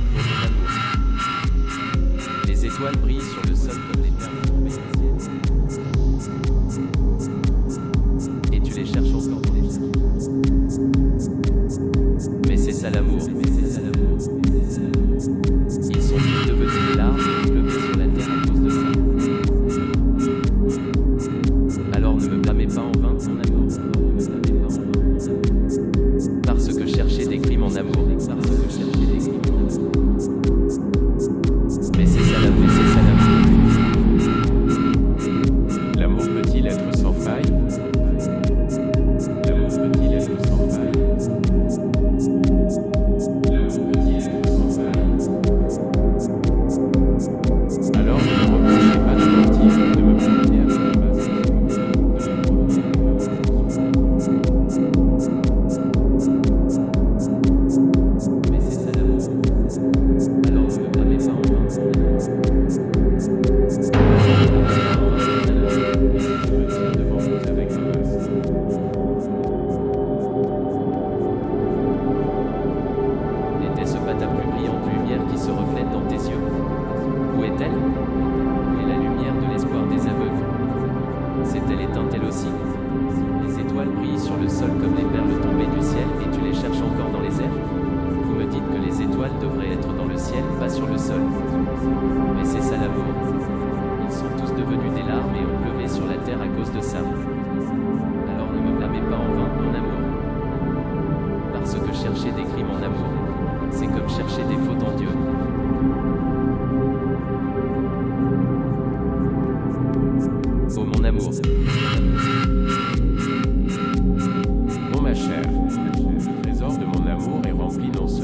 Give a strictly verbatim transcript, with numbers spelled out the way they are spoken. d'amour. Les étoiles brillent sur le sol comme les perles tombées du ciel. Et tu les cherches encore dans les yeux. Mais c'est ça l'amour, mais c'est ça l'amour, mais c'est ça l'amour. Ils sont tous devenus des larmes et des pleuvées sur la terre à cause de ça. Alors ne me blâmez pas en vain ton amour, ne me blâmez pas en vain. Parce que chercher des crimes en amour, parce que chercher des crimes en amour. Mais c'est ça l'amour, c'est ça l'amour. L'amour peut-il être sans faille? L'amour peut-il être sans faille? L'amour peut-il être sans faille? Alors ne me reprochez pas de mentir, de me promener à ma place. Mon ma chère, le trésor de mon amour est rempli non seulement